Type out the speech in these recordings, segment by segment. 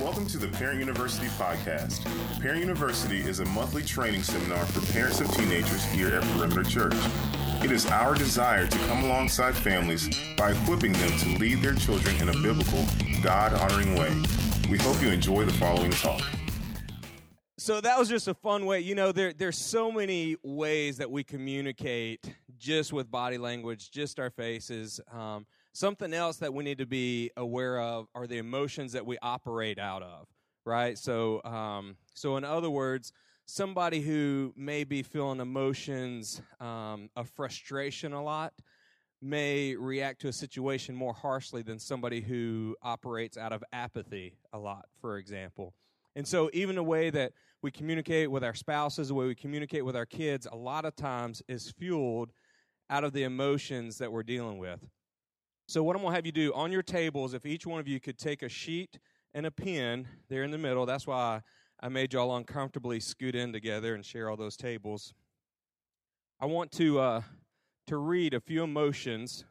Welcome to the Parent University podcast. Parent University is a monthly training seminar for parents of teenagers here at Perimeter Church. It is our desire to come alongside families by equipping them to lead their children in a biblical, God-honoring way. We hope you enjoy the following talk. So that was just a fun way. You know, there's so many ways that we communicate just with body language, just our faces. Something else that we need to be aware of are the emotions that we operate out of, right? So in other words, somebody who may be feeling emotions of frustration a lot may react to a situation more harshly than somebody who operates out of apathy a lot, for example. And so even the way that we communicate with our spouses, the way we communicate with our kids, a lot of times is fueled out of the emotions that we're dealing with. So what I'm going to have you do on your tables, if each one of you could take a sheet and a pen there in the middle. That's why I made y'all uncomfortably scoot in together and share all those tables. I want to read a few emotions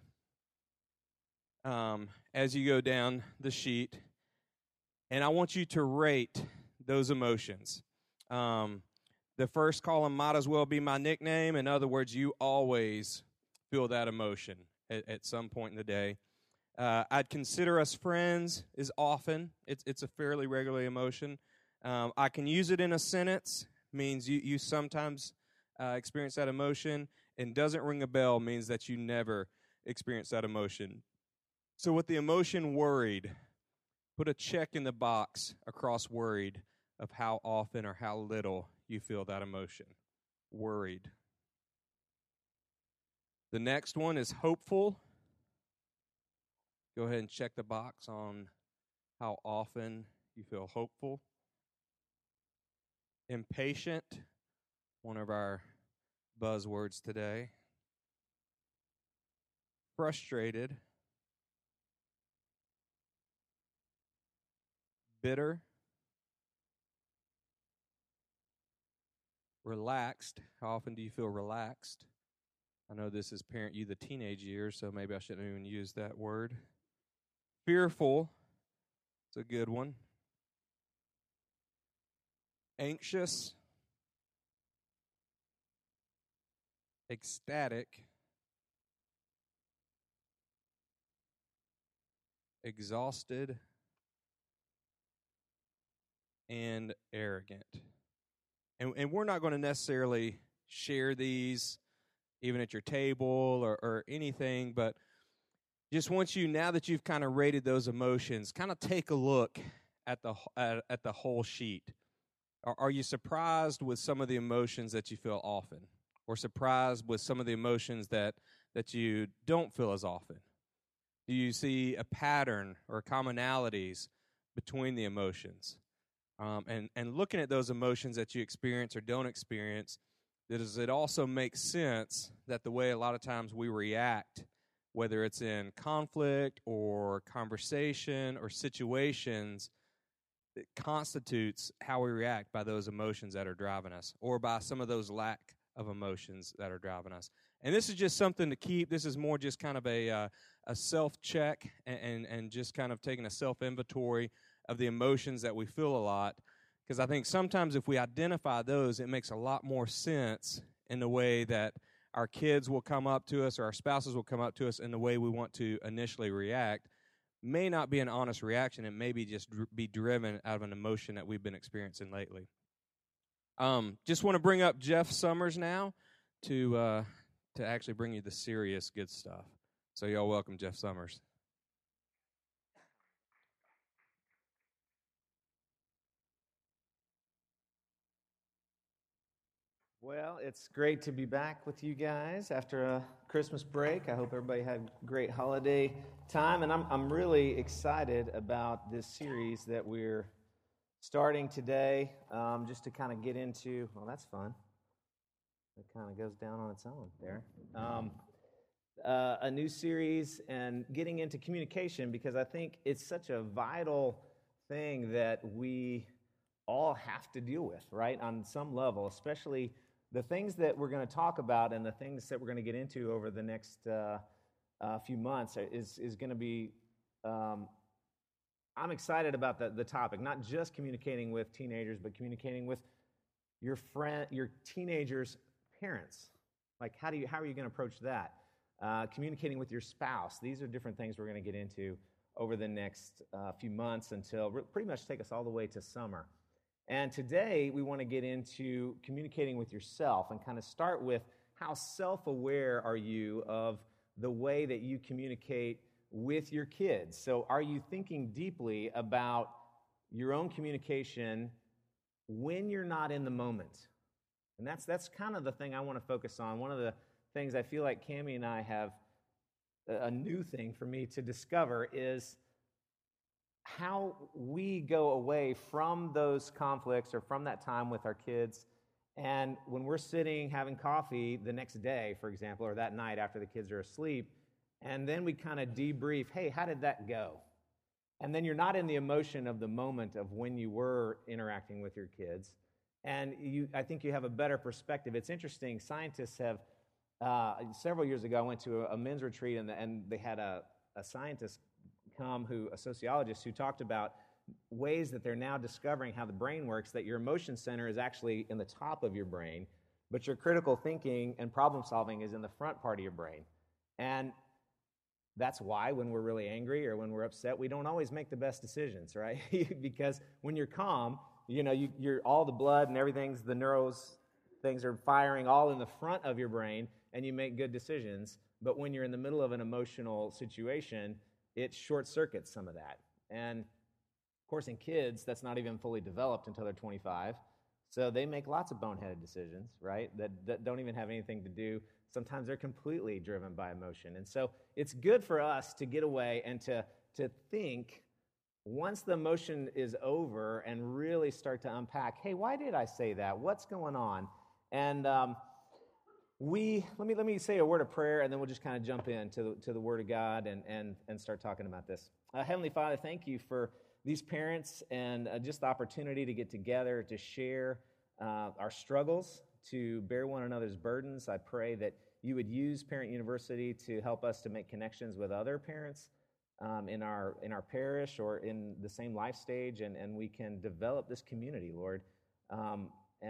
as you go down the sheet, and I want you to rate those emotions. The first column might as well be my nickname. In other words, you always feel that emotion at some point in the day. I'd consider us friends is often. It's a fairly regular emotion. I can use it in a sentence means you sometimes experience that emotion, and doesn't ring a bell means that you never experience that emotion. So with the emotion worried, put a check in the box across worried of how often or how little you feel that emotion. Worried. The next one is hopeful. Go ahead and check the box on how often you feel hopeful. Impatient, one of our buzzwords today. Frustrated. Bitter. Relaxed. How often do you feel relaxed? I know this is Parent U, the teenage years, so maybe I shouldn't even use that word. Fearful. It's a good one. Anxious. Ecstatic. Exhausted. And arrogant. And we're not going to necessarily share these even at your table or anything, but just want you, now that you've kind of rated those emotions, kind of take a look at the whole sheet. Are you surprised with some of the emotions that you feel often, or surprised with some of the emotions that you don't feel as often? Do you see a pattern or commonalities between the emotions? And looking at those emotions that you experience or don't experience, it also makes sense that the way a lot of times we react, whether it's in conflict or conversation or situations, it constitutes how we react by those emotions that are driving us, or by some of those lack of emotions that are driving us. And this is just something to keep. This is more just kind of a self-check and just kind of taking a self-inventory of the emotions that we feel a lot. Because I think sometimes if we identify those, it makes a lot more sense in the way that our kids will come up to us or our spouses will come up to us, and the way we want to initially react may not be an honest reaction. It may be just be driven out of an emotion that we've been experiencing lately. Just want to bring up Jeff Summers now to actually bring you the serious good stuff. So y'all welcome Jeff Summers. Well, it's great to be back with you guys after a Christmas break. I hope everybody had a great holiday time, and I'm really excited about this series that we're starting today, just to kind of get into. Well, that's fun. It kind of goes down on its own there. A new series and getting into communication, because I think it's such a vital thing that we all have to deal with, right, on some level, especially the things that we're going to talk about and the things that we're going to get into over the next few months is going to be, I'm excited about the topic, not just communicating with teenagers, but communicating with your friend, your teenager's parents. Like, how are you going to approach that? Communicating with your spouse. These are different things we're going to get into over the next few months until pretty much take us all the way to summer. And today we want to get into communicating with yourself and kind of start with how self-aware are you of the way that you communicate with your kids. So are you thinking deeply about your own communication when you're not in the moment? And that's kind of the thing I want to focus on. One of the things I feel like Cammie and I have a new thing for me to discover is how we go away from those conflicts or from that time with our kids. And when we're sitting having coffee the next day, for example, or that night after the kids are asleep, and then we kind of debrief, hey, how did that go? And then you're not in the emotion of the moment of when you were interacting with your kids. And I think you have a better perspective. It's interesting, scientists have, several years ago I went to a men's retreat and they had a scientist come, a sociologist who talked about ways that they're now discovering how the brain works, that your emotion center is actually in the top of your brain, but your critical thinking and problem solving is in the front part of your brain. And that's why when we're really angry or when we're upset, we don't always make the best decisions, right? Because when you're calm, you're all the blood and everything's the neuros, things are firing all in the front of your brain and you make good decisions. But when you're in the middle of an emotional situation, it short circuits some of that. And of course, in kids, that's not even fully developed until they're 25. So they make lots of boneheaded decisions, right? That don't even have anything to do. Sometimes they're completely driven by emotion. And so it's good for us to get away and to think once the emotion is over and really start to unpack, hey, why did I say that? What's going on? And let me say a word of prayer, and then we'll just kind of jump into the Word of God and start talking about this. Heavenly Father, thank you for these parents and just the opportunity to get together, to share our struggles, to bear one another's burdens. I pray that you would use Parent University to help us to make connections with other parents in our parish or in the same life stage, and we can develop this community, Lord,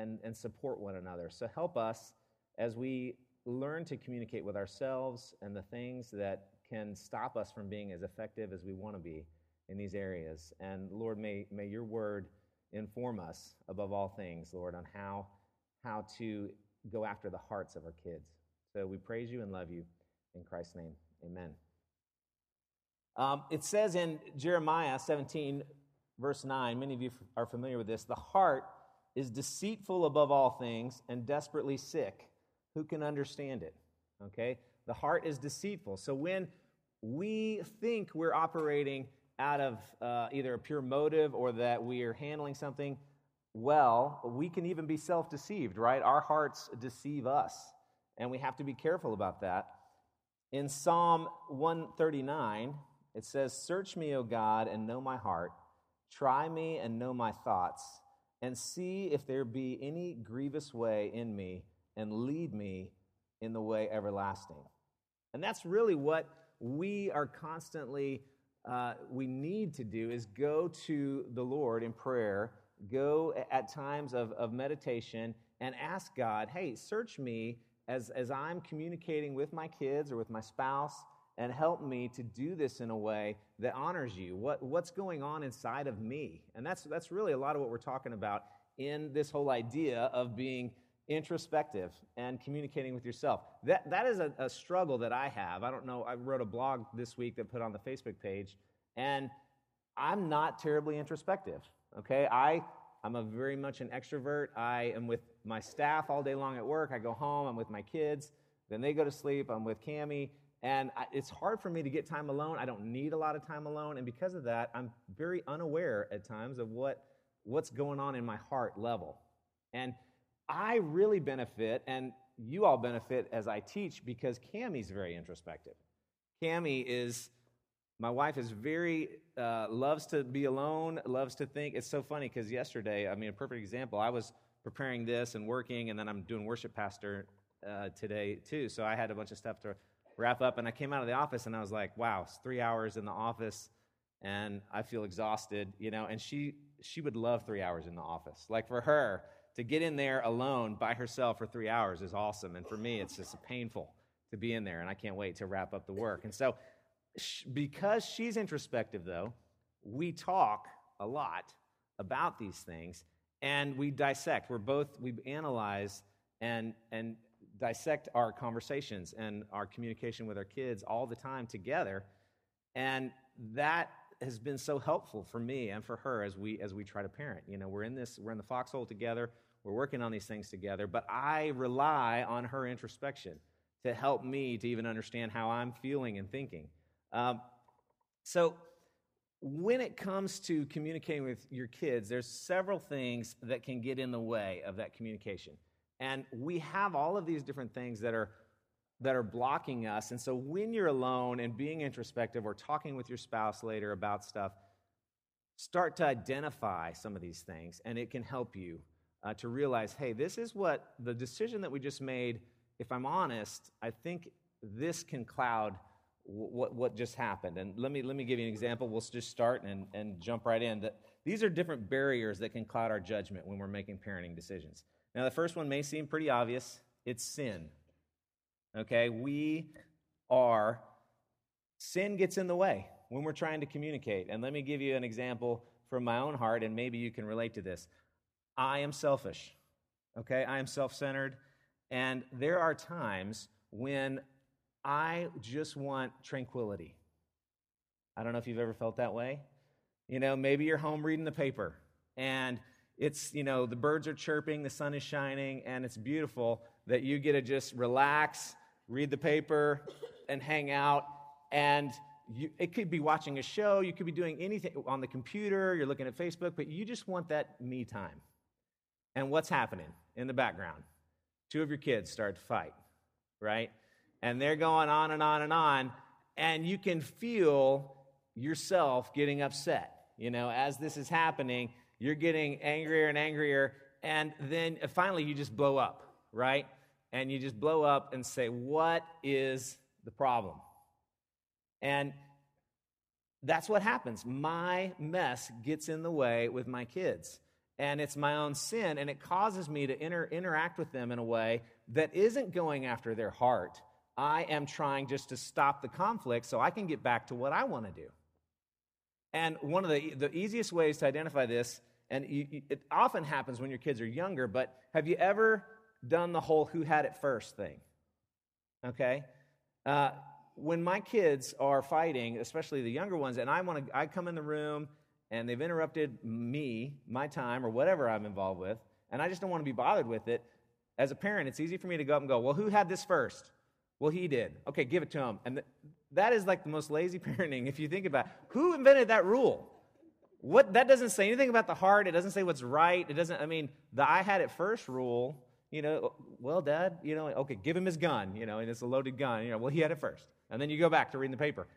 and support one another. So help us as we learn to communicate with ourselves and the things that can stop us from being as effective as we want to be in these areas. And Lord, may your word inform us above all things, Lord, on how to go after the hearts of our kids. So we praise you and love you. In Christ's name, amen. It says in Jeremiah 17, verse 9, many of you are familiar with this, the heart is deceitful above all things and desperately sick. Who can understand it? Okay? The heart is deceitful. So when we think we're operating out of either a pure motive or that we are handling something well, we can even be self-deceived, right? Our hearts deceive us, and we have to be careful about that. In Psalm 139, it says, "Search me, O God, and know my heart. Try me and know my thoughts, and see if there be any grievous way in me, and lead me in the way everlasting." And that's really what we are constantly, we need to do, is go to the Lord in prayer, go at times of meditation, and ask God, hey, search me as I'm communicating with my kids or with my spouse, and help me to do this in a way that honors you. What's going on inside of me? And that's really a lot of what we're talking about in this whole idea of being introspective and communicating with yourself. That is a struggle that I have. I don't know, I wrote a blog this week that put on the Facebook page, and I'm not terribly introspective, okay? I'm a very much an extrovert. I am with my staff all day long at work. I go home, I'm with my kids, then they go to sleep, I'm with Cammie. And it's hard for me to get time alone. I don't need a lot of time alone. And because of that, I'm very unaware at times of what's going on in my heart level. And I really benefit, and you all benefit as I teach, because Cammie's very introspective. My wife is very, loves to be alone, loves to think. It's so funny because yesterday, a perfect example, I was preparing this and working, and then I'm doing worship pastor today too. So I had a bunch of stuff to wrap up, and I came out of the office and I was like, wow, it's 3 hours in the office and I feel exhausted, you know, and she would love 3 hours in the office. Like for her, to get in there alone by herself for 3 hours is awesome, and for me, it's just painful to be in there, and I can't wait to wrap up the work. And so because she's introspective, though, we talk a lot about these things, and we dissect. We analyze and dissect our conversations and our communication with our kids all the time together, and that has been so helpful for me and for her as we try to parent. You know, we're in the foxhole together, we're working on these things together, but I rely on her introspection to help me to even understand how I'm feeling and thinking. So when it comes to communicating with your kids, there's several things that can get in the way of that communication. And we have all of these different things that are blocking us. And so when you're alone and being introspective or talking with your spouse later about stuff, start to identify some of these things, and it can help you to realize, hey, this is what the decision that we just made, if I'm honest, I think this can cloud what just happened. And let me give you an example. We'll just start and jump right in. These are different barriers that can cloud our judgment when we're making parenting decisions. Now, the first one may seem pretty obvious. It's sin. Okay? Sin gets in the way when we're trying to communicate. And let me give you an example from my own heart, and maybe you can relate to this. I am selfish. Okay? I am self-centered. And there are times when I just want tranquility. I don't know if you've ever felt that way. You know, maybe you're home reading the paper, and it's, you know, the birds are chirping, the sun is shining, and it's beautiful that you get to just relax, read the paper, and hang out. And it could be watching a show, you could be doing anything on the computer, you're looking at Facebook, but you just want that me time. And what's happening in the background? Two of your kids start to fight, right? And they're going on and on and on, and you can feel yourself getting upset. You know, as this is happening, you're getting angrier and angrier, and then finally you just blow up, right? And you just blow up and say, what is the problem? And that's what happens. My mess gets in the way with my kids, and it's my own sin, and it causes me to interact with them in a way that isn't going after their heart. I am trying just to stop the conflict so I can get back to what I want to do. And one of the easiest ways to identify this, and it often happens when your kids are younger, but have you ever done the whole who had it first thing? Okay? When my kids are fighting, especially the younger ones, and I come in the room and they've interrupted me, my time, or whatever I'm involved with, and I just don't want to be bothered with it, as a parent, it's easy for me to go up and go, well, who had this first? Well, he did. Okay, give it to him. And that is like the most lazy parenting, if you think about it. Who invented that rule? That doesn't say anything about the heart. It doesn't say what's right. The I had it first rule, you know, well, Dad, you know, okay, give him his gun, you know, and it's a loaded gun. You know, well, he had it first. And then you go back to reading the paper.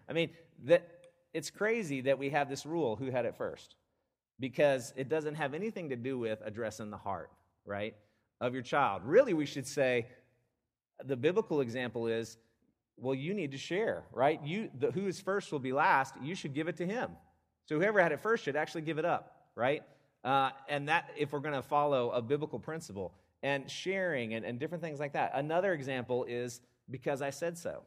It's crazy that we have this rule, who had it first, because it doesn't have anything to do with addressing the heart, right, of your child. Really, we should say, the biblical example is, well, you need to share, right? Who is first will be last. You should give it to him. So whoever had it first should actually give it up, right? And that, if we're going to follow a biblical principle, and sharing and different things like that. Another example is because I said so,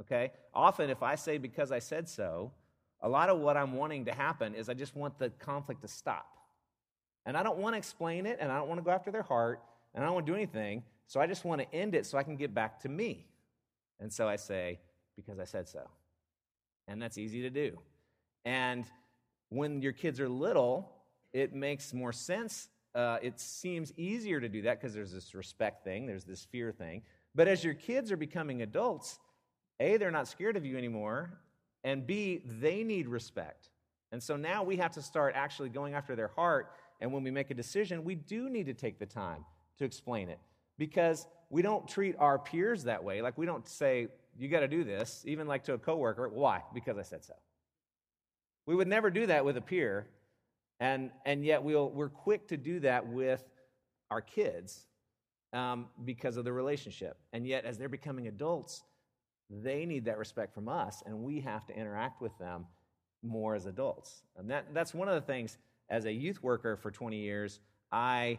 okay? Often if I say because I said so, a lot of what I'm wanting to happen is I just want the conflict to stop. And I don't want to explain it, and I don't want to go after their heart, and I don't want to do anything. So I just want to end it so I can get back to me. And so I say, because I said so. And that's easy to do. And when your kids are little, it makes more sense. It seems easier to do that because there's this respect thing, there's this fear thing. But as your kids are becoming adults, A, they're not scared of you anymore, and B, they need respect. And so now we have to start actually going after their heart, and when we make a decision, we do need to take the time to explain it. Because we don't treat our peers that way. Like, we don't say, you got to do this, even like to a coworker. Why? Because I said so. We would never do that with a peer, and yet we're quick to do that with our kids because of the relationship. And yet, as they're becoming adults, they need that respect from us, and we have to interact with them more as adults. And that's one of the things, as a youth worker for 20 years, I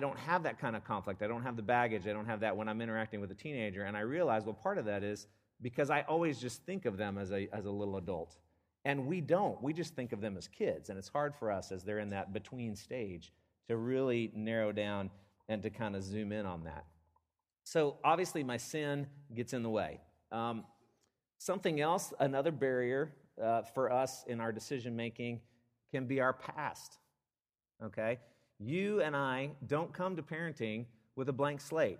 don't have that kind of conflict. I don't have the baggage. I don't have that when I'm interacting with a teenager. And I realize, well, part of that is because I always just think of them as a little adult. And we don't. We just think of them as kids. And it's hard for us, as they're in that between stage, to really narrow down and to kind of zoom in on that. So obviously my sin gets in the way. Something else, another barrier for us in our decision-making can be our past, okay? You and I don't come to parenting with a blank slate,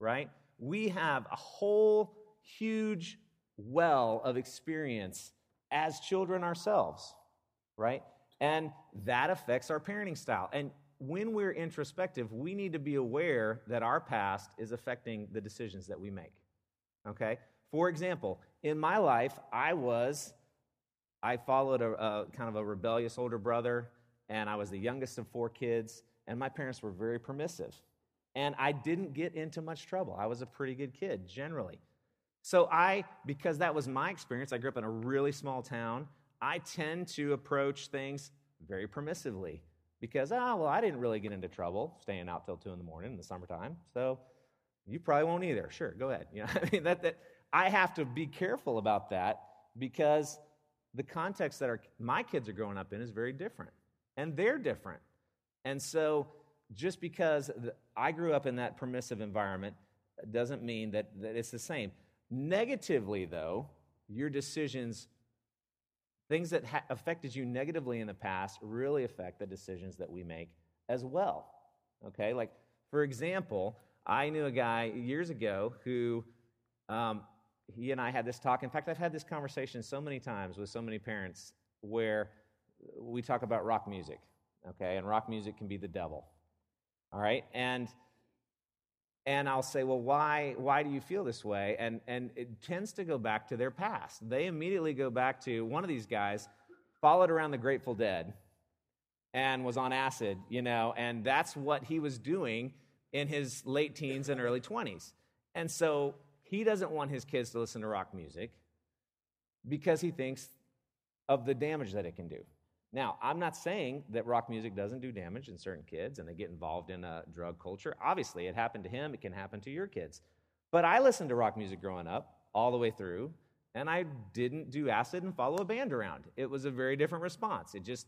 right? We have a whole huge well of experience as children ourselves, right? And that affects our parenting style. And when we're introspective, we need to be aware that our past is affecting the decisions that we make, okay? For example, in my life, I followed a kind of a rebellious older brother, and I was the youngest of four kids, and my parents were very permissive. And I didn't get into much trouble. I was a pretty good kid, generally. So because that was my experience, I grew up in a really small town, I tend to approach things very permissively because, I didn't really get into trouble staying out till 2 in the morning in the summertime, so you probably won't either. Sure, go ahead. You know, I mean, that I have to be careful about that because the context that my kids are growing up in is very different, and they're different. And so just because I grew up in that permissive environment doesn't mean that it's the same. Negatively, though, your decisions, things that affected you negatively in the past really affect the decisions that we make as well, okay? Like, for example, I knew a guy years ago who... he and I had this talk. In fact, I've had this conversation so many times with so many parents where we talk about rock music, okay? And rock music can be the devil, all right? And I'll say, well, why do you feel this way? And it tends to go back to their past. They immediately go back to, one of these guys followed around the Grateful Dead and was on acid, you know, and that's what he was doing in his late teens and early 20s. And so... he doesn't want his kids to listen to rock music because he thinks of the damage that it can do. Now, I'm not saying that rock music doesn't do damage in certain kids and they get involved in a drug culture. Obviously, it happened to him. It can happen to your kids. But I listened to rock music growing up all the way through, and I didn't do acid and follow a band around. It was a very different response. It just,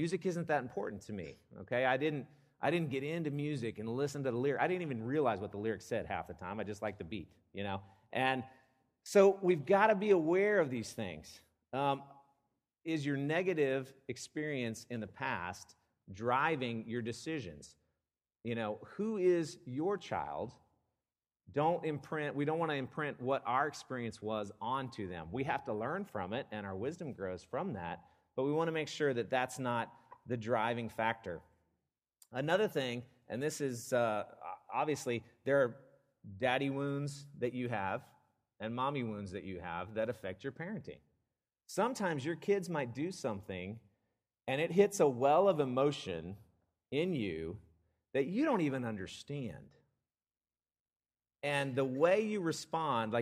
music isn't that important to me, okay? I didn't get into music and listen to the lyric. I didn't even realize what the lyrics said half the time. I just liked the beat, you know? And so we've got to be aware of these things. Is your negative experience in the past driving your decisions? You know, who is your child? We don't want to imprint what our experience was onto them. We have to learn from it, and our wisdom grows from that, but we want to make sure that that's not the driving factor. Another thing, and this is, obviously, there are daddy wounds that you have and mommy wounds that you have that affect your parenting. Sometimes your kids might do something, and it hits a well of emotion in you that you don't even understand. And the way you respond,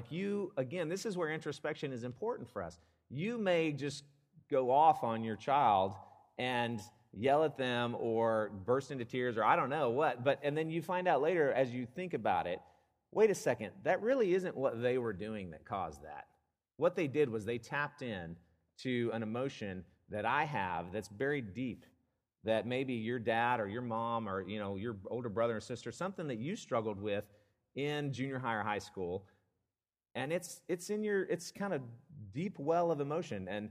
again, this is where introspection is important for us. You may just go off on your child and yell at them or burst into tears or I don't know what, and then you find out later as you think about it, wait a second, that really isn't what they were doing that caused that. What they did was they tapped in to an emotion that I have that's buried deep, that maybe your dad or your mom or, you know, your older brother or sister, something that you struggled with in junior high or high school, and it's kind of deep well of emotion. And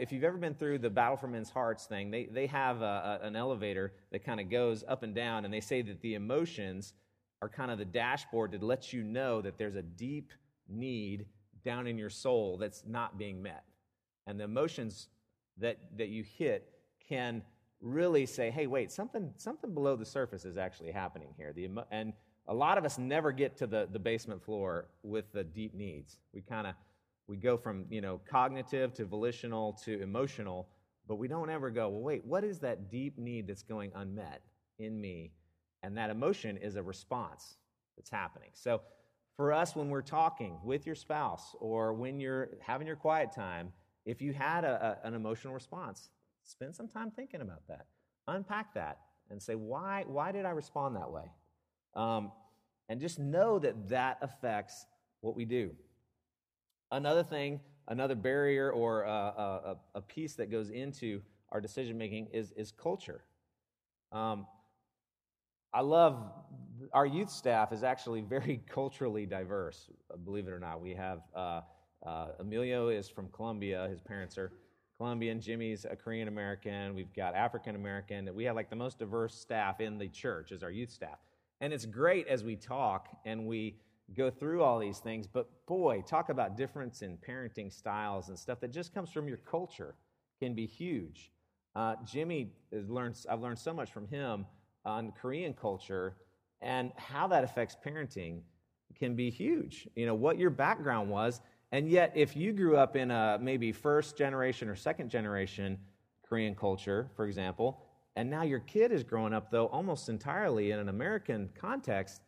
if you've ever been through the Battle for Men's Hearts thing, they have an elevator that kind of goes up and down, and they say that the emotions are kind of the dashboard that lets you know that there's a deep need down in your soul that's not being met. And the emotions that you hit can really say, hey, wait, something below the surface is actually happening here. And a lot of us never get to the basement floor with the deep needs. We go from, you know, cognitive to volitional to emotional, but we don't ever go, well, wait, what is that deep need that's going unmet in me? And that emotion is a response that's happening. So for us, when we're talking with your spouse or when you're having your quiet time If you had an emotional response, spend some time thinking about that. Unpack that and say, why did I respond that way? And just know that that affects what we do. Another thing, another barrier or a piece that goes into our decision-making is culture. I love our youth staff is actually very culturally diverse, believe it or not. We have Emilio is from Colombia. His parents are Colombian. Jimmy's a Korean-American. We've got African-American. We have like the most diverse staff in the church is our youth staff. And it's great as we talk and we go through all these things, but boy, talk about difference in parenting styles and stuff that just comes from your culture can be huge. Jimmy I've learned so much from him on Korean culture and how that affects parenting can be huge. You know, what your background was, and yet if you grew up in a maybe first generation or second generation Korean culture, for example, and now your kid is growing up, though, almost entirely in an American context,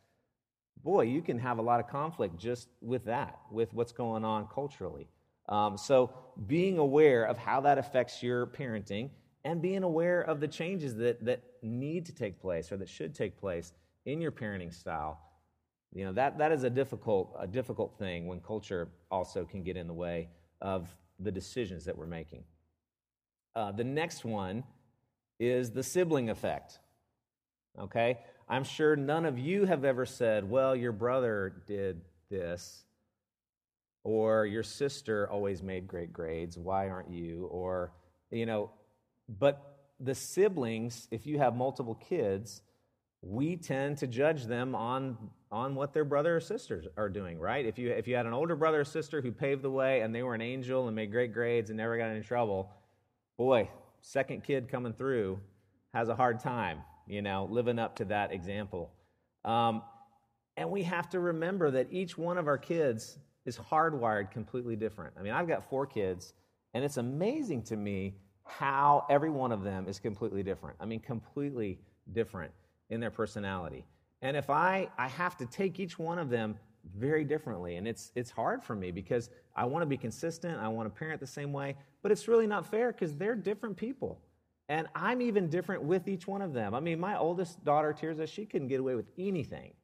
boy, you can have a lot of conflict just with that, with what's going on culturally. So being aware of how that affects your parenting and being aware of the changes that need to take place or that should take place in your parenting style, you know, that is a difficult thing when culture also can get in the way of the decisions that we're making. The next one is the sibling effect, okay? I'm sure none of you have ever said, well, your brother did this, or your sister always made great grades, why aren't you? Or, you know, but the siblings, if you have multiple kids, we tend to judge them on what their brother or sisters are doing, right? If you had an older brother or sister who paved the way and they were an angel and made great grades and never got into trouble, boy, second kid coming through has a hard time, you know, living up to that example. And we have to remember that each one of our kids is hardwired completely different. I mean, I've got 4 kids, and it's amazing to me how every one of them is completely different. I mean, completely different in their personality. And if I have to take each one of them very differently, and it's hard for me because I want to be consistent, I want to parent the same way, but it's really not fair because they're different people. And I'm even different with each one of them. I mean, my oldest daughter, Tirza, she couldn't get away with anything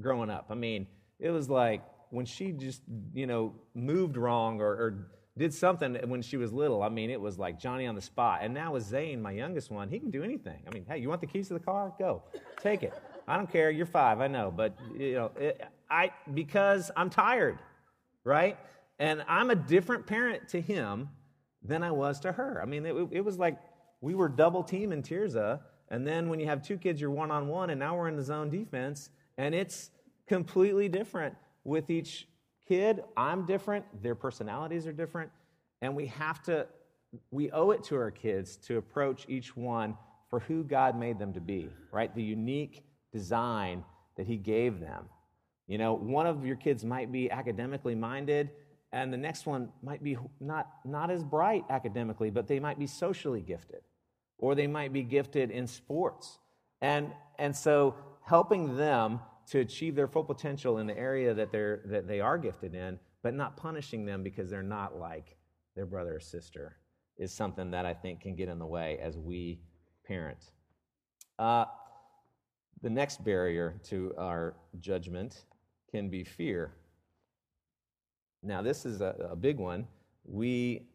growing up. I mean, it was like when she just, you know, moved wrong or did something when she was little, I mean, it was like Johnny on the spot. And now with Zane, my youngest one, he can do anything. I mean, hey, you want the keys to the car? Go. Take it. I don't care. You're 5, I know. But, you know, because I'm tired, right? And I'm a different parent to him than I was to her. I mean, it was like, we were double teaming Tirza, and then when you have 2 kids, you're one-on-one, and now we're in the zone defense, and it's completely different with each kid. I'm different, their personalities are different, and we owe it to our kids to approach each one for who God made them to be, right? The unique design that he gave them. You know, one of your kids might be academically minded, and the next one might be not as bright academically, but they might be socially gifted, or they might be gifted in sports. And so helping them to achieve their full potential in the area that they are gifted in, but not punishing them because they're not like their brother or sister, is something that I think can get in the way as we parent. The next barrier to our judgment can be fear. Now, this is a big one. We,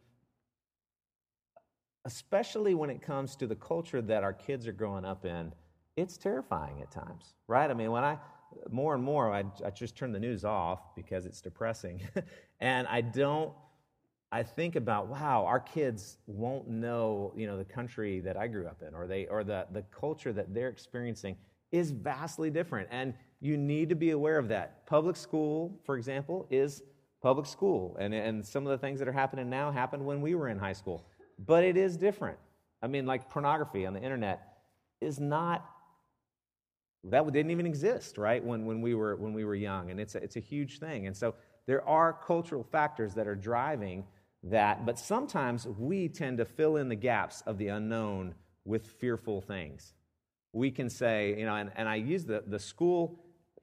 especially when it comes to the culture that our kids are growing up in, it's terrifying at times, right? I mean, when I just turn the news off because it's depressing. And I think about, wow, our kids won't know, you know, the country that I grew up in, or the culture that they're experiencing is vastly different. And you need to be aware of that. Public school, for example, is public school, and some of the things that are happening now happened when we were in high school. But it is different. I mean, like pornography on the internet didn't even exist, right? When we were young, and it's a huge thing. And so there are cultural factors that are driving that, but sometimes we tend to fill in the gaps of the unknown with fearful things. We can say, you know, and I use the school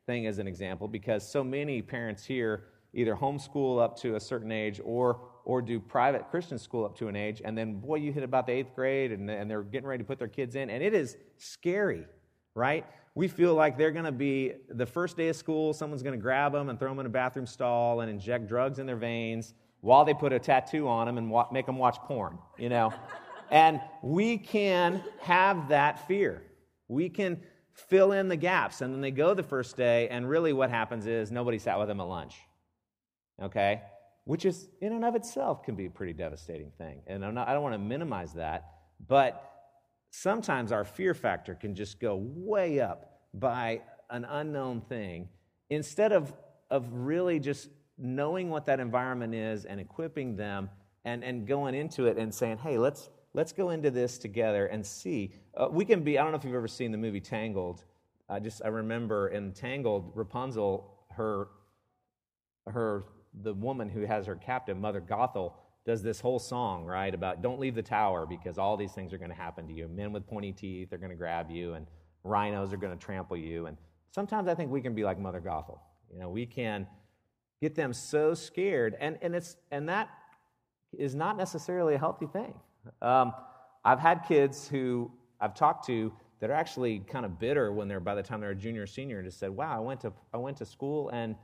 thing as an example because so many parents here either homeschool up to a certain age or or do private Christian school up to an age, and then, boy, you hit about the 8th grade, and they're getting ready to put their kids in, and it is scary, right? We feel like they're going to be, the first day of school, someone's going to grab them and throw them in a bathroom stall and inject drugs in their veins while they put a tattoo on them and make them watch porn, you know? And we can have that fear. We can fill in the gaps, and then they go the first day, and really what happens is nobody sat with them at lunch, okay? Which is, in and of itself, can be a pretty devastating thing. And I don't want to minimize that, but sometimes our fear factor can just go way up by an unknown thing instead of really just knowing what that environment is and equipping them and going into it and saying, hey, let's go into this together and see. We can be, I don't know if you've ever seen the movie Tangled. I remember in Tangled, Rapunzel, the woman who has her captive, Mother Gothel, does this whole song, right, about don't leave the tower because all these things are going to happen to you. Men with pointy teeth are going to grab you, and rhinos are going to trample you. And sometimes I think we can be like Mother Gothel. You know, we can get them so scared, and that is not necessarily a healthy thing. I've had kids who I've talked to that are actually kind of bitter when by the time they're a junior or senior, just said, wow, I went to school and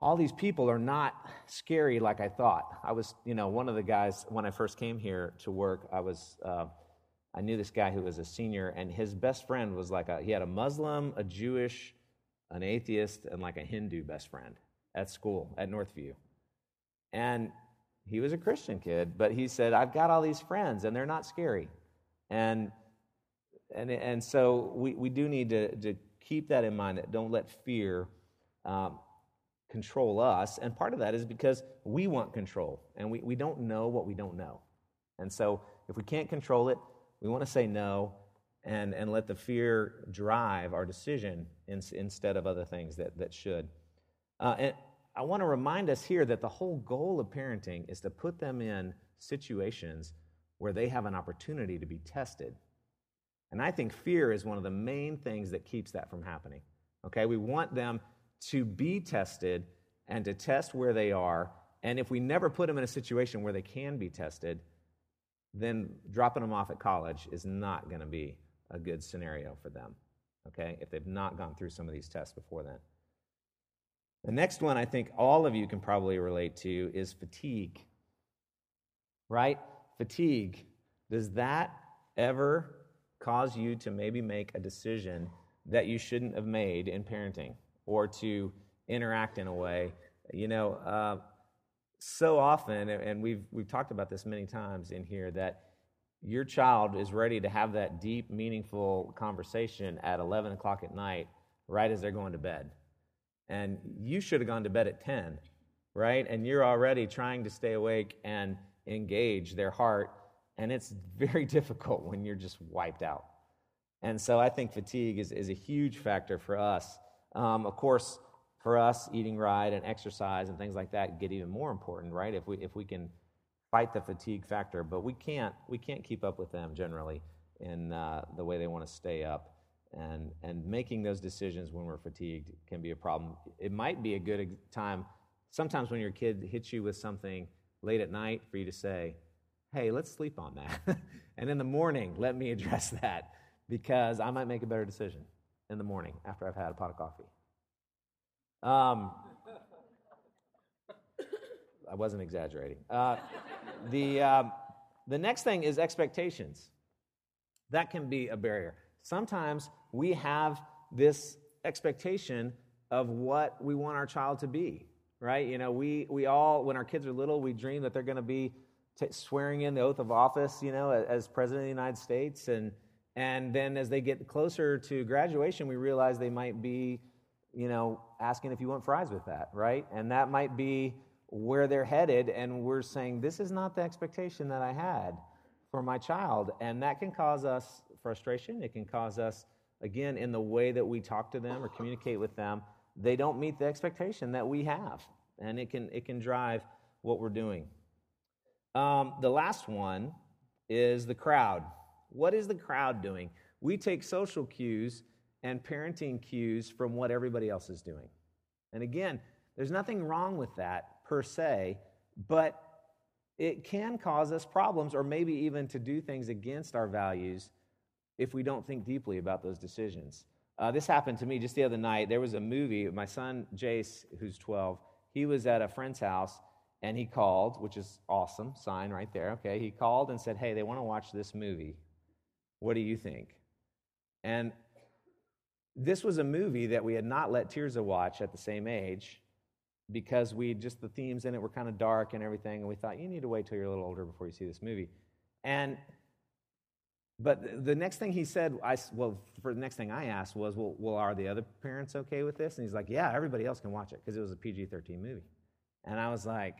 all these people are not scary like I thought. I was, one of the guys, when I first came here to work, I knew this guy who was a senior, and his best friend was he had a Muslim, a Jewish, an atheist, and a Hindu best friend at school, at Northview. And he was a Christian kid, but he said, I've got all these friends, and they're not scary. And so we do need to keep that in mind, that don't let fear control us, and part of that is because we want control, and we don't know what we don't know. And so if we can't control it, we want to say no and let the fear drive our decision instead of other things that should. And I want to remind us here that the whole goal of parenting is to put them in situations where they have an opportunity to be tested. And I think fear is one of the main things that keeps that from happening. Okay, we want them to be tested and to test where they are. And if we never put them in a situation where they can be tested, then dropping them off at college is not going to be a good scenario for them, okay, if they've not gone through some of these tests before then. The next one I think all of you can probably relate to is fatigue, right? Fatigue. Does that ever cause you to maybe make a decision that you shouldn't have made in parenting? Or to interact in a way, so often, and we've talked about this many times in here, that your child is ready to have that deep, meaningful conversation at 11 o'clock at night, right as they're going to bed. And you should have gone to bed at 10, right? And you're already trying to stay awake and engage their heart, and it's very difficult when you're just wiped out. And so I think fatigue is a huge factor for us. Of course, for us, eating right and exercise and things like that get even more important, right? If we can fight the fatigue factor, but we can't keep up with them generally in the way they want to stay up, and making those decisions when we're fatigued can be a problem. It might be a good time sometimes when your kid hits you with something late at night for you to say, "Hey, let's sleep on that," and in the morning let me address that because I might make a better decision in the morning after I've had a pot of coffee. I wasn't exaggerating. The next thing is expectations. That can be a barrier. Sometimes we have this expectation of what we want our child to be, right? We all, when our kids are little, we dream that they're going to be swearing in the oath of office, as President of the United States, and then as they get closer to graduation, we realize they might be, asking if you want fries with that, right? And that might be where they're headed, and we're saying, this is not the expectation that I had for my child. And that can cause us frustration. It can cause us, again, in the way that we talk to them or communicate with them, they don't meet the expectation that we have. And it can drive what we're doing. The last one is the crowd. What is the crowd doing? We take social cues and parenting cues from what everybody else is doing. And again, there's nothing wrong with that per se, but it can cause us problems, or maybe even to do things against our values if we don't think deeply about those decisions. This happened to me just the other night. There was a movie. My son, Jace, who's 12, he was at a friend's house, and he called, which is awesome, sign right there, okay? He called and said, hey, they want to watch this movie. What do you think? And this was a movie that we had not let Tirza watch at the same age, because we just, the themes in it were kind of dark and everything, and we thought, you need to wait till you're a little older before you see this movie. But the next thing he said, the next thing I asked was, well, are the other parents okay with this? And he's like, yeah, everybody else can watch it, because it was a PG-13 movie. And I was like,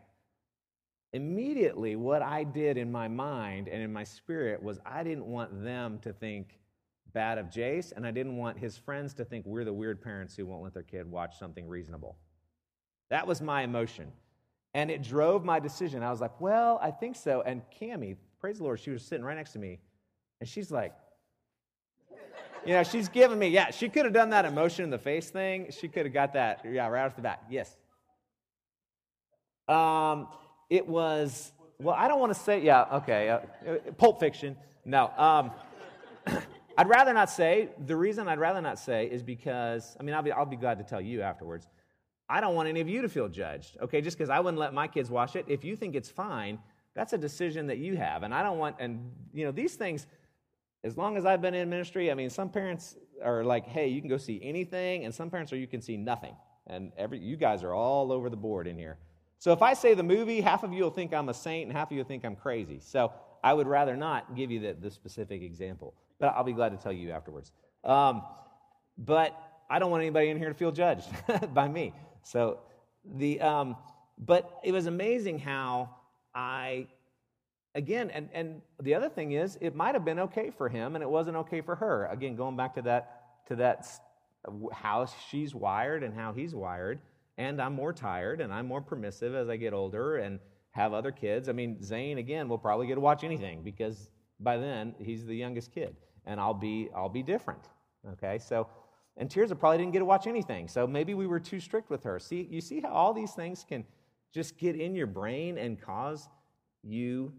immediately what I did in my mind and in my spirit was I didn't want them to think bad of Jace, and I didn't want his friends to think we're the weird parents who won't let their kid watch something reasonable. That was my emotion, and it drove my decision. I was like, well, I think so. And Cammie, praise the Lord, she was sitting right next to me, and she's like, you know, she's giving me, yeah, she could have done that emotion in the face thing. She could have got that, yeah, right off the bat. Yes. It was, well, I don't want to say, yeah, okay, Pulp Fiction. No, I'd rather not say. The reason I'd rather not say is because, I mean, I'll be glad to tell you afterwards. I don't want any of you to feel judged, okay? Just because I wouldn't let my kids watch it. If you think it's fine, that's a decision that you have. And I don't want, and you know, these things, as long as I've been in ministry, I mean, some parents are like, hey, you can go see anything, and some parents are, you can see nothing. And you guys are all over the board in here. So if I say the movie, half of you will think I'm a saint, and half of you will think I'm crazy. So I would rather not give you the specific example, but I'll be glad to tell you afterwards. But I don't want anybody in here to feel judged by me. So but it was amazing how and the other thing is, it might have been okay for him, and it wasn't okay for her. Again, going back to that how she's wired and how he's wired, and I'm more tired, and I'm more permissive as I get older and have other kids. I mean, Zane, again, will probably get to watch anything, because by then, he's the youngest kid, and I'll be different, okay? So... and Tirza probably didn't get to watch anything, so maybe we were too strict with her. See, you see how all these things can just get in your brain and cause you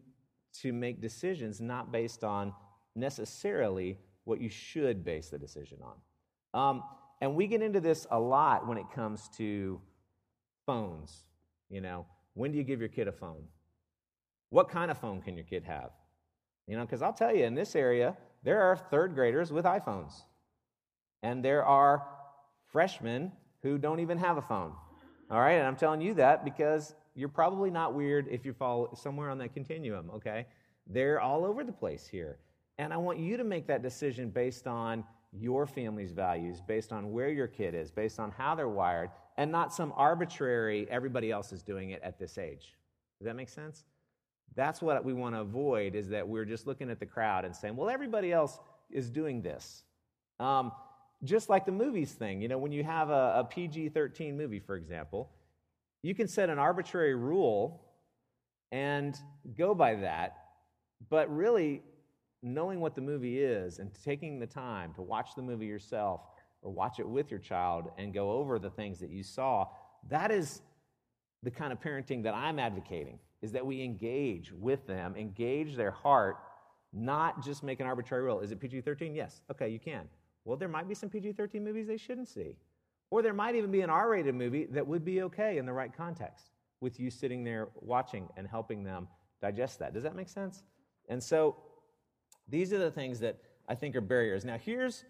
to make decisions not based on necessarily what you should base the decision on. And we get into this a lot when it comes to phones. You know, when do you give your kid a phone? What kind of phone can your kid have? You know, because I'll tell you, in this area, there are third graders with iPhones. And there are freshmen who don't even have a phone, all right? And I'm telling you that because you're probably not weird if you fall somewhere on that continuum, okay? They're all over the place here. And I want you to make that decision based on your family's values, based on where your kid is, based on how they're wired, and not some arbitrary, everybody else is doing it at this age. Does that make sense? That's what we want to avoid, is that we're just looking at the crowd and saying, well, everybody else is doing this. Just like the movies thing, you know, when you have a PG-13 movie, for example, you can set an arbitrary rule and go by that, but really knowing what the movie is and taking the time to watch the movie yourself or watch it with your child and go over the things that you saw, that is the kind of parenting that I'm advocating, is that we engage with them, engage their heart, not just make an arbitrary rule. Is it PG-13? Yes. Okay, you can. Well, there might be some PG-13 movies they shouldn't see. Or there might even be an R-rated movie that would be okay in the right context with you sitting there watching and helping them digest that. Does that make sense? And so these are the things that I think are barriers. Now, here's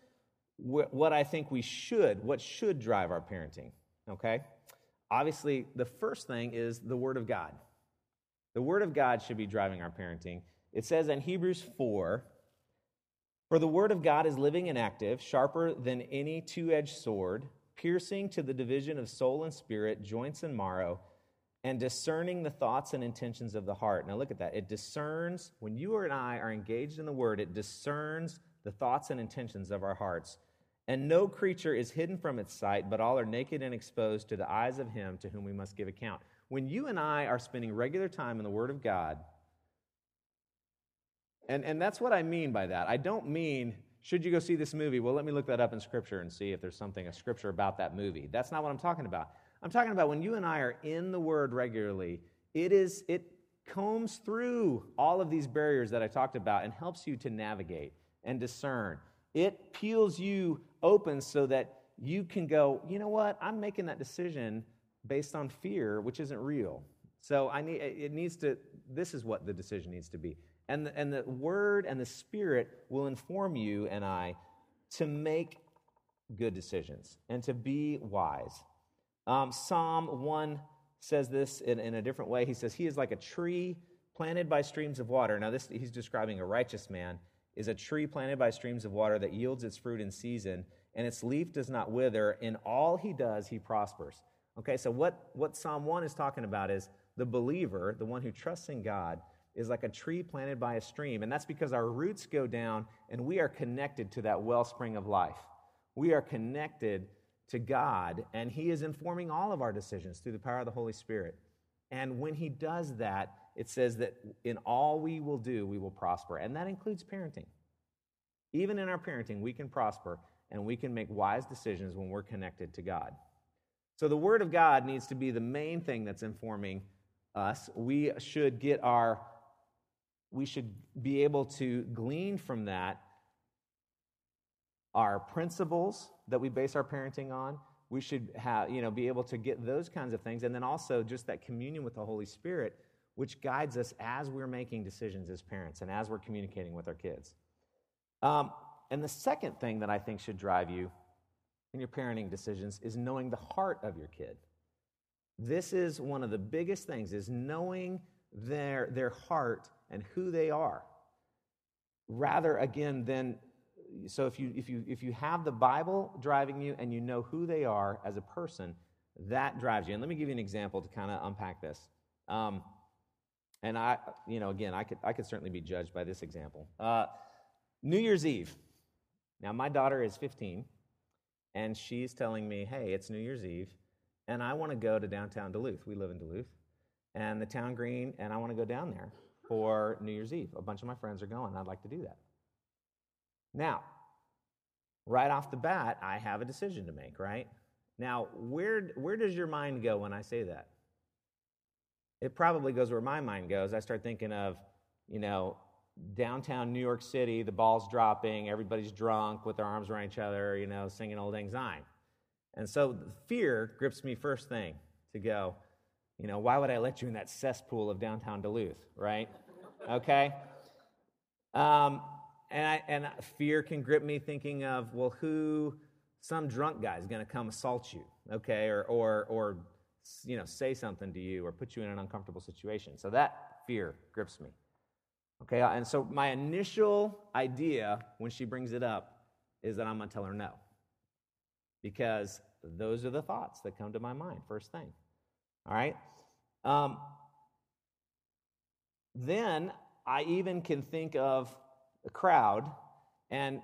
what I think what should drive our parenting, okay? Obviously, the first thing is the Word of God. The Word of God should be driving our parenting. It says in Hebrews 4... for the word of God is living and active, sharper than any two-edged sword, piercing to the division of soul and spirit, joints and marrow, and discerning the thoughts and intentions of the heart. Now look at that. It discerns, when you and I are engaged in the word, it discerns the thoughts and intentions of our hearts. And no creature is hidden from its sight, but all are naked and exposed to the eyes of him to whom we must give account. When you and I are spending regular time in the word of God, and that's what I mean by that. I don't mean, should you go see this movie? Well, let me look that up in Scripture and see if there's something, a Scripture about that movie. That's not what I'm talking about. I'm talking about when you and I are in the Word regularly, it combs through all of these barriers that I talked about and helps you to navigate and discern. It peels you open so that you can go, you know what, I'm making that decision based on fear, which isn't real. So this is what the decision needs to be. And the Word and the Spirit will inform you and I to make good decisions and to be wise. Psalm 1 says this in a different way. He says, he is like a tree planted by streams of water. Now, this he's describing a righteous man, is a tree planted by streams of water that yields its fruit in season, and its leaf does not wither. In all he does, he prospers. Okay, so what Psalm 1 is talking about is the believer, the one who trusts in God, is like a tree planted by a stream, and that's because our roots go down and we are connected to that wellspring of life. We are connected to God, and he is informing all of our decisions through the power of the Holy Spirit. And when he does that, it says that in all we will do, we will prosper, and that includes parenting. Even in our parenting, we can prosper, and we can make wise decisions when we're connected to God. So the Word of God needs to be the main thing that's informing us. We should be able to glean from that our principles that we base our parenting on. We should be able to get those kinds of things. And then also just that communion with the Holy Spirit, which guides us as we're making decisions as parents and as we're communicating with our kids. And the second thing that I think should drive you in your parenting decisions is knowing the heart of your kid. This is one of the biggest things, is knowing their heart and who they are. Rather, again, than so if you have the Bible driving you and you know who they are as a person, that drives you. And let me give you an example to kind of unpack this. I could certainly be judged by this example. New Year's Eve. Now, my daughter is 15, and she's telling me, hey, it's New Year's Eve, and I want to go to downtown Duluth. We live in Duluth, and the town green, and I want to go down there for New Year's Eve. A bunch of my friends are going, and I'd like to do that. Now, right off the bat, I have a decision to make, right? Now, where does your mind go when I say that? It probably goes where my mind goes. I start thinking of, downtown New York City, the ball's dropping, everybody's drunk with their arms around each other, singing Old Lang Syne. And so fear grips me first thing to go, why would I let you in that cesspool of downtown Duluth, right? Okay? And fear can grip me thinking of, well, some drunk guy's going to come assault you, okay, or say something to you or put you in an uncomfortable situation. So that fear grips me, okay? And so my initial idea when she brings it up is that I'm going to tell her no, because those are the thoughts that come to my mind first thing, all right? Then I even can think of a crowd, and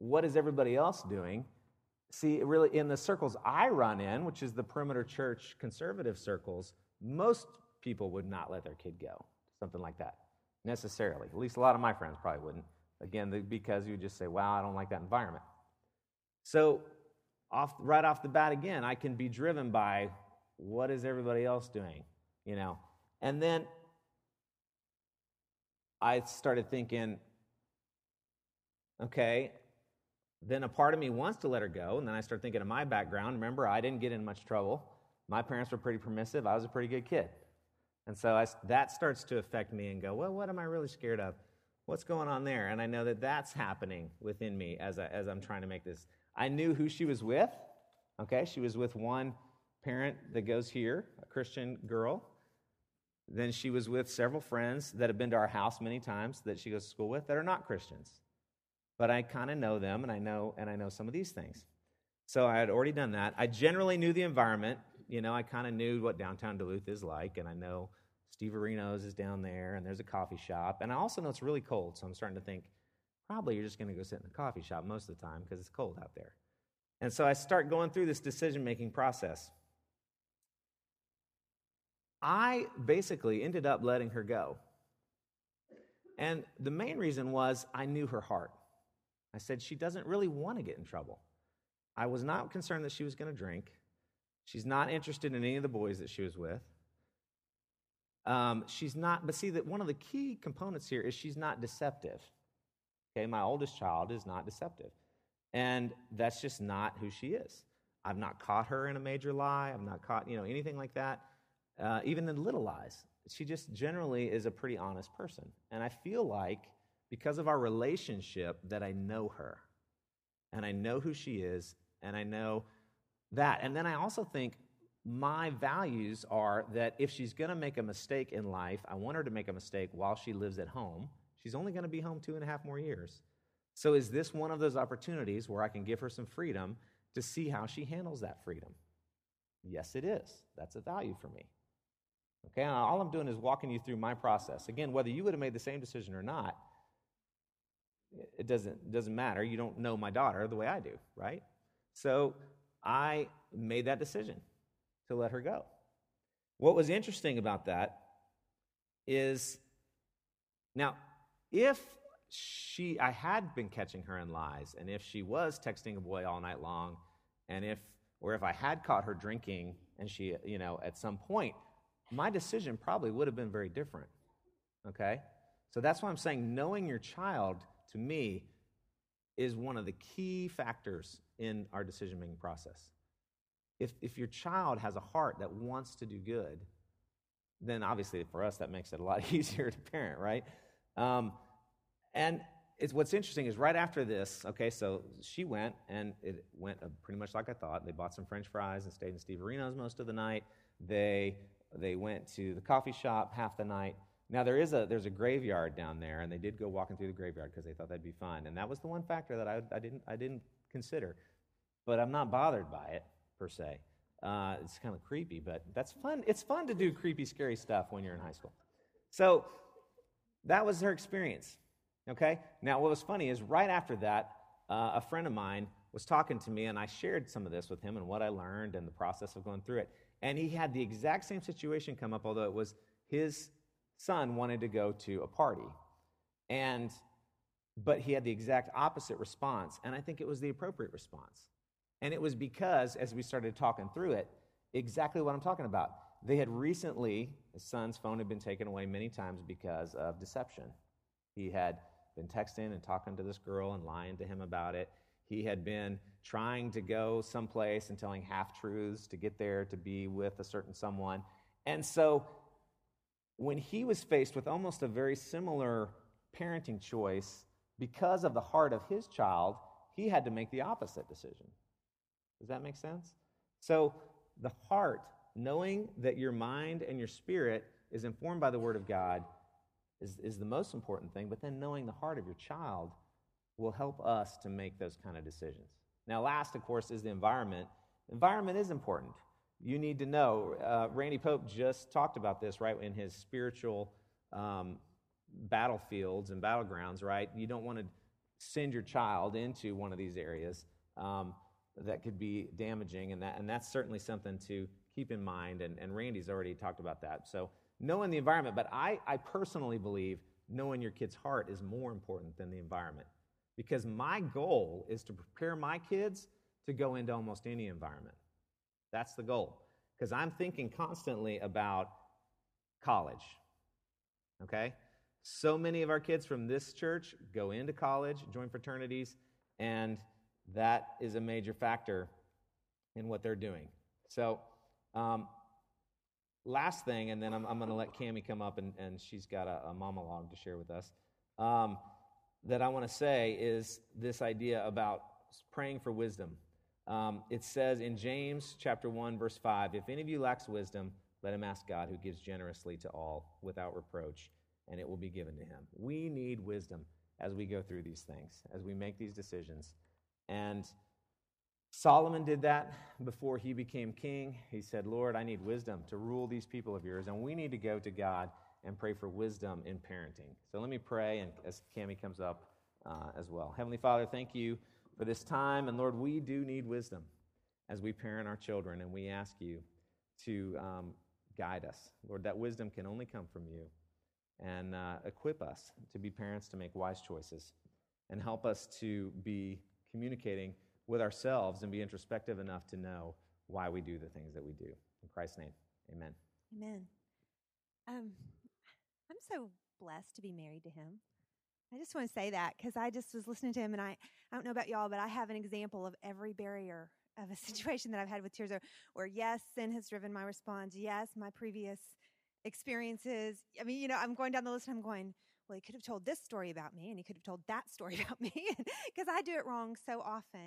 what is everybody else doing? See, really, in the circles I run in, which is the Perimeter Church conservative circles, most people would not let their kid go, something like that, necessarily. At least a lot of my friends probably wouldn't. Again, because you would just say, wow, I don't like that environment. So right off the bat, again, I can be driven by what is everybody else doing, And then I started thinking, okay, then a part of me wants to let her go, and then I start thinking of my background. Remember, I didn't get in much trouble. My parents were pretty permissive. I was a pretty good kid. And so that starts to affect me and go, well, what am I really scared of? What's going on there? And I know that that's happening within me as I'm trying to make this. I knew who she was with. Okay, she was with one parent that goes here, a Christian girl. Then she was with several friends that have been to our house many times that she goes to school with that are not Christians. But I kind of know them, and I know some of these things. So I had already done that. I generally knew the environment. I kind of knew what downtown Duluth is like, and I know Steverino's is down there, and there's a coffee shop. And I also know it's really cold, so I'm starting to think, probably you're just going to go sit in the coffee shop most of the time because it's cold out there. And so I start going through this decision-making process. I basically ended up letting her go. And the main reason was I knew her heart. I said, she doesn't really want to get in trouble. I was not concerned that she was going to drink. She's not interested in any of the boys that she was with. She's not, but see that one of the key components here is she's not deceptive. Okay, my oldest child is not deceptive. And that's just not who she is. I've not caught her in a major lie. I've not caught, anything like that. Even in little lies. She just generally is a pretty honest person. And I feel like because of our relationship that I know her and I know who she is and I know that. And then I also think my values are that if she's going to make a mistake in life, I want her to make a mistake while she lives at home. She's only going to be home 2.5 more years. So is this one of those opportunities where I can give her some freedom to see how she handles that freedom? Yes, it is. That's a value for me. Okay, now all I'm doing is walking you through my process. Again, whether you would have made the same decision or not, it doesn't matter. You don't know my daughter the way I do, right? So I made that decision to let her go. What was interesting about that is, now, if I had been catching her in lies, and if she was texting a boy all night long, and if I had caught her drinking, and she, at some point, my decision probably would have been very different, okay? So that's why I'm saying knowing your child, to me, is one of the key factors in our decision-making process. If your child has a heart that wants to do good, then obviously for us that makes it a lot easier to parent, right? And what's interesting is right after this, okay, so she went, and it went pretty much like I thought. They bought some French fries and stayed in Steverino's most of the night. They went to the coffee shop half the night. Now, there's a graveyard down there, and they did go walking through the graveyard because they thought that'd be fun. And that was the one factor that I didn't consider. But I'm not bothered by it, per se. It's kind of creepy, but that's fun. It's fun to do creepy, scary stuff when you're in high school. So that was her experience, okay? Now, what was funny is right after that, a friend of mine was talking to me, and I shared some of this with him and what I learned and the process of going through it. And he had the exact same situation come up, although it was his son wanted to go to a party, but he had the exact opposite response, and I think it was the appropriate response. And it was because, as we started talking through it, exactly what I'm talking about. They had recently, his son's phone had been taken away many times because of deception. He had been texting and talking to this girl and lying to him about it. He had been trying to go someplace and telling half-truths to get there to be with a certain someone. And so when he was faced with almost a very similar parenting choice, because of the heart of his child, he had to make the opposite decision. Does that make sense? So the heart, knowing that your mind and your spirit is informed by the Word of God is the most important thing, but then knowing the heart of your child will help us to make those kind of decisions. Now, last, of course, is the environment. Environment is important. You need to know. Randy Pope just talked about this, right, in his spiritual battlefields and battlegrounds, right? You don't want to send your child into one of these areas that could be damaging, and that's certainly something to keep in mind, and Randy's already talked about that. So knowing the environment, but I personally believe knowing your kid's heart is more important than the environment. Because my goal is to prepare my kids to go into almost any environment. That's the goal. Because I'm thinking constantly about college, okay? So many of our kids from this church go into college, join fraternities, and that is a major factor in what they're doing. So last thing, and then I'm going to let Cammie come up, and she's got a monologue to share with us. That I want to say is this idea about praying for wisdom. It says in James chapter 1, verse 5, if any of you lacks wisdom, let him ask God who gives generously to all without reproach, and it will be given to him. We need wisdom as we go through these things, as we make these decisions. And Solomon did that before he became king. He said, Lord, I need wisdom to rule these people of yours, and we need to go to God and pray for wisdom in parenting. So let me pray, and as Cammie comes up as well. Heavenly Father, thank you for this time, and Lord, we do need wisdom as we parent our children, and we ask you to guide us. Lord, that wisdom can only come from you, and equip us to be parents to make wise choices, and help us to be communicating with ourselves and be introspective enough to know why we do the things that we do. In Christ's name, amen. Amen. I'm so blessed to be married to him. I just want to say that because I just was listening to him, and I don't know about y'all, but I have an example of every barrier of a situation that I've had with Tirza, where yes, sin has driven my response. Yes, my previous experiences. I mean, you know, I'm going down the list and I'm going, well, he could have told this story about me and he could have told that story about me because I do it wrong so often.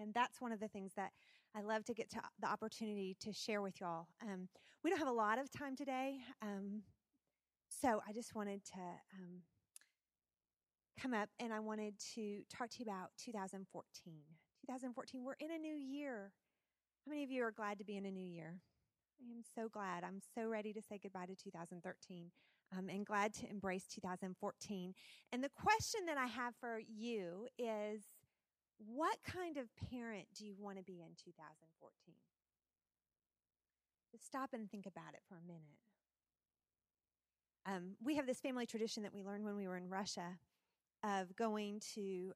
And that's one of the things that I love to get to the opportunity to share with y'all. We don't have a lot of time today. So I just wanted to come up and I wanted to talk to you about 2014. 2014, we're in a new year. How many of you are glad to be in a new year? I am so glad. I'm so ready to say goodbye to 2013 and glad to embrace 2014. And the question that I have for you is, what kind of parent do you want to be in 2014? Just stop and think about it for a minute. We have this family tradition that we learned when we were in Russia of going to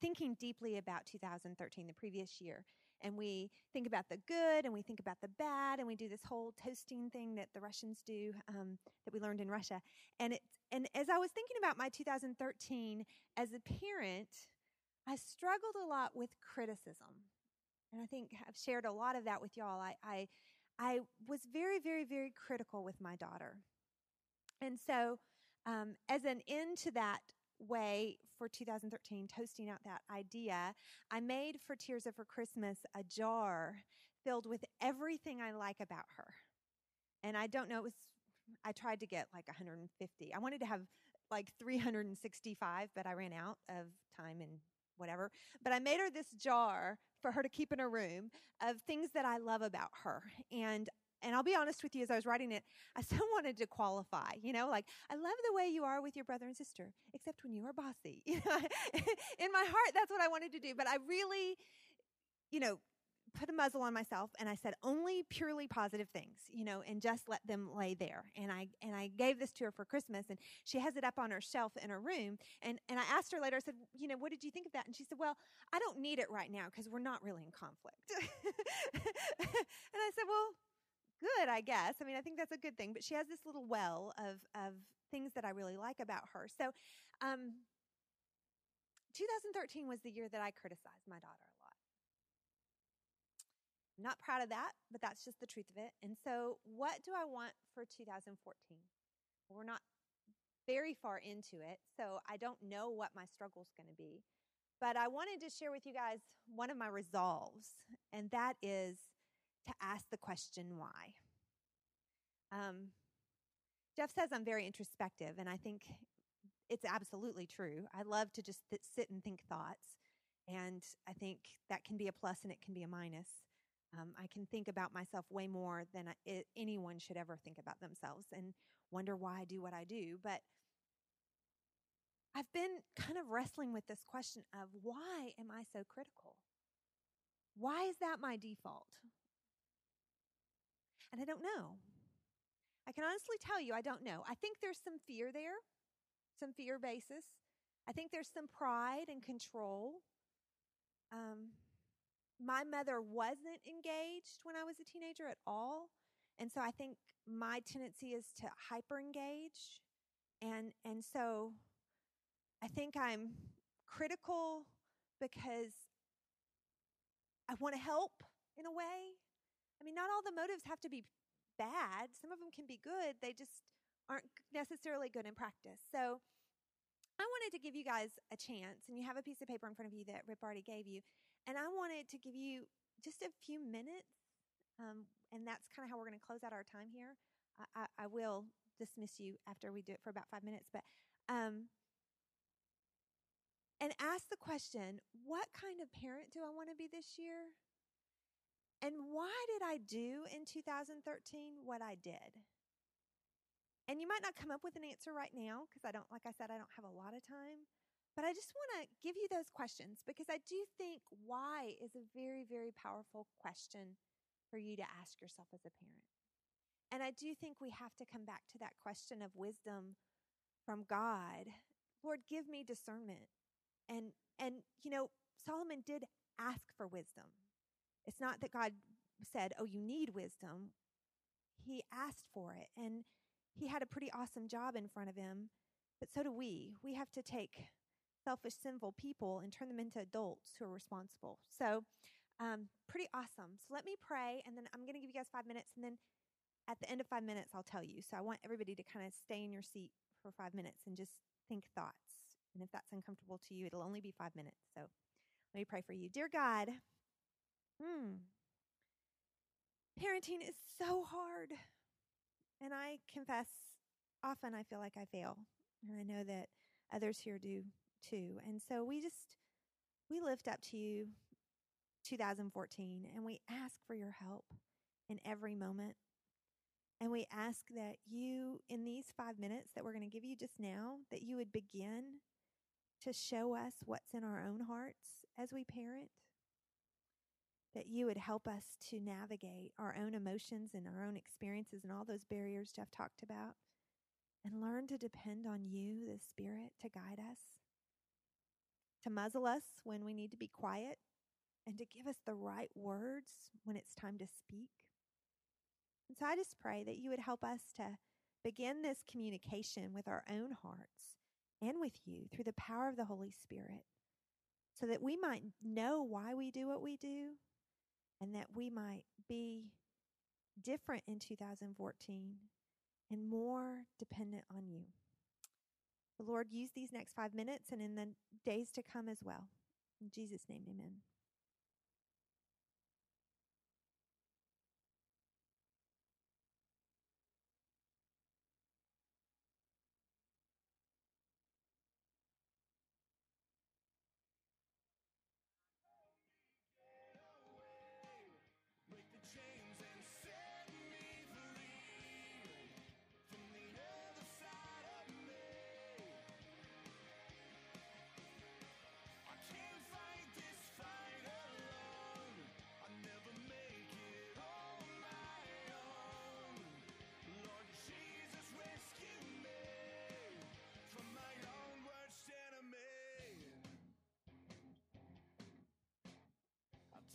thinking deeply about 2013, the previous year. And we think about the good and we think about the bad and we do this whole toasting thing that the Russians do that we learned in Russia. And as I was thinking about my 2013 as a parent, I struggled a lot with criticism. And I think I've shared a lot of that with y'all. I was very, very, very critical with my daughter. And so as an end to that way for 2013, toasting out that idea, I made for Tirza for Christmas a jar filled with everything I like about her. And I don't know, I tried to get like 150. I wanted to have like 365, but I ran out of time and whatever. But I made her this jar for her to keep in her room of things that I love about her. And I'll be honest with you, as I was writing it, I still wanted to qualify, you know, like, I love the way you are with your brother and sister, except when you are bossy. You know, in my heart, that's what I wanted to do. But I really, you know, put a muzzle on myself and I said only purely positive things, you know, and just let them lay there. And I gave this to her for Christmas, and she has it up on her shelf in her room. And I asked her later, I said, you know, what did you think of that? And she said, well, I don't need it right now because we're not really in conflict. And I said, well, good, I guess. I mean, I think that's a good thing. But she has this little well of things that I really like about her. So 2013 was the year that I criticized my daughter a lot. I'm not proud of that, but that's just the truth of it. And so what do I want for 2014? Well, we're not very far into it, so I don't know what my struggle's going to be. But I wanted to share with you guys one of my resolves, and that is to ask the question why. Jeff says I'm very introspective, and I think it's absolutely true. I love to just sit and think thoughts, and I think that can be a plus and it can be a minus. I can think about myself way more than anyone should ever think about themselves and wonder why I do what I do. But I've been kind of wrestling with this question of, why am I so critical? Why is that my default? And I don't know. I can honestly tell you, I don't know. I think there's some fear there, some fear basis. I think there's some pride and control. My mother wasn't engaged when I was a teenager at all. And so I think my tendency is to hyper-engage. And so I think I'm critical because I want to help in a way. I mean, not all the motives have to be bad. Some of them can be good. They just aren't necessarily good in practice. So I wanted to give you guys a chance, and you have a piece of paper in front of you that Rip already gave you, and I wanted to give you just a few minutes, and that's kind of how we're going to close out our time here. I will dismiss you after we do it for about 5 minutes, but and ask the question, what kind of parent do I want to be this year? And why did I do in 2013 what I did? And you might not come up with an answer right now because I don't have a lot of time. But I just want to give you those questions because I do think why is a very, very powerful question for you to ask yourself as a parent. And I do think we have to come back to that question of wisdom from God. Lord, give me discernment. And you know, Solomon did ask for wisdom. It's not that God said, oh, you need wisdom. He asked for it, and He had a pretty awesome job in front of him, but so do we. We have to take selfish, sinful people and turn them into adults who are responsible. So pretty awesome. So let me pray, and then I'm going to give you guys 5 minutes, and then at the end of 5 minutes, I'll tell you. So I want everybody to kind of stay in your seat for 5 minutes and just think thoughts. And if that's uncomfortable to you, it'll only be 5 minutes. So let me pray for you. Dear God, parenting is so hard. And I confess, often I feel like I fail. And I know that others here do too. And so we lift up to you 2014, and we ask for your help in every moment. And we ask that you, in these 5 minutes that we're going to give you just now, that you would begin to show us what's in our own hearts as we parent, that you would help us to navigate our own emotions and our own experiences and all those barriers Jeff talked about, and learn to depend on you, the Spirit, to guide us, to muzzle us when we need to be quiet, and to give us the right words when it's time to speak. And so I just pray that you would help us to begin this communication with our own hearts and with you through the power of the Holy Spirit, so that we might know why we do what we do, and that we might be different in 2014 and more dependent on you. The Lord, use these next 5 minutes and in the days to come as well. In Jesus' name, amen.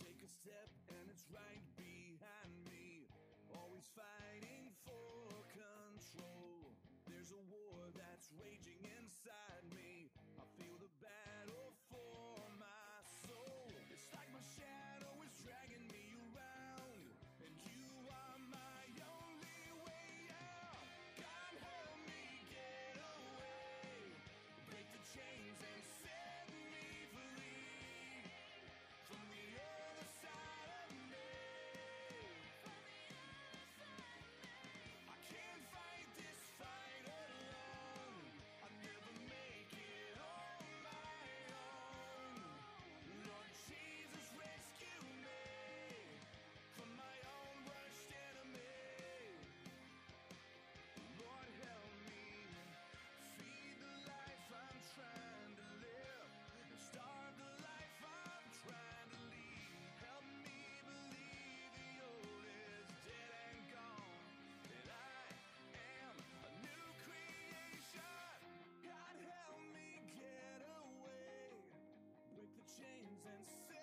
Take a step and it's right behind me, always fighting for control. There's a war that's raging inside me. I feel the battle for my soul. It's like my shadow is dragging me around, and you are my only way out. God, help me get away, break the chains and set me free from the earth. Chains and set me free from the other side of me. I can't fight this fight alone. I never make it on my own. Lord Jesus, rescue me from my own worst enemy. God, help me get away, break the chains and set me free.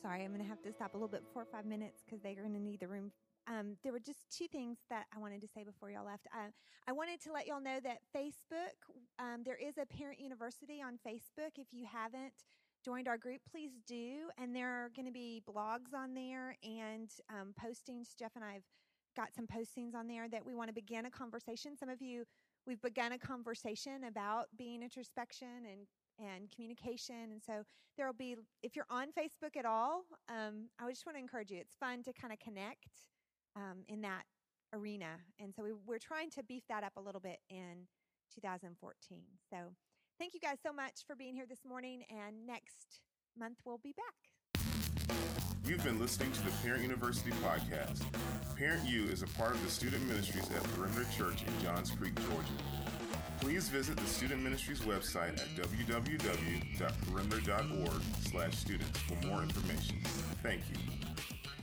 sorry, I'm going to have to stop a little bit before 5 minutes because they're going to need the room. There were just two things that I wanted to say before y'all left. I wanted to let y'all know that Facebook, there is a Parent University on Facebook. If you haven't joined our group, please do. And there are going to be blogs on there and postings. Jeff and I have got some postings on there that we want to begin a conversation. Some of you, we've begun a conversation about being introspection and communication. And so there'll be, if you're on Facebook at all, I just want to encourage you. It's fun to kind of connect in that arena. And so we're trying to beef that up a little bit in 2014. So thank you guys so much for being here this morning, and next month we'll be back. You've been listening to the Parent University podcast. Parent U is a part of the student ministries at Perimeter Church in Johns Creek, Georgia. Please visit the student ministries website at www.perimeter.org/students for more information. Thank you.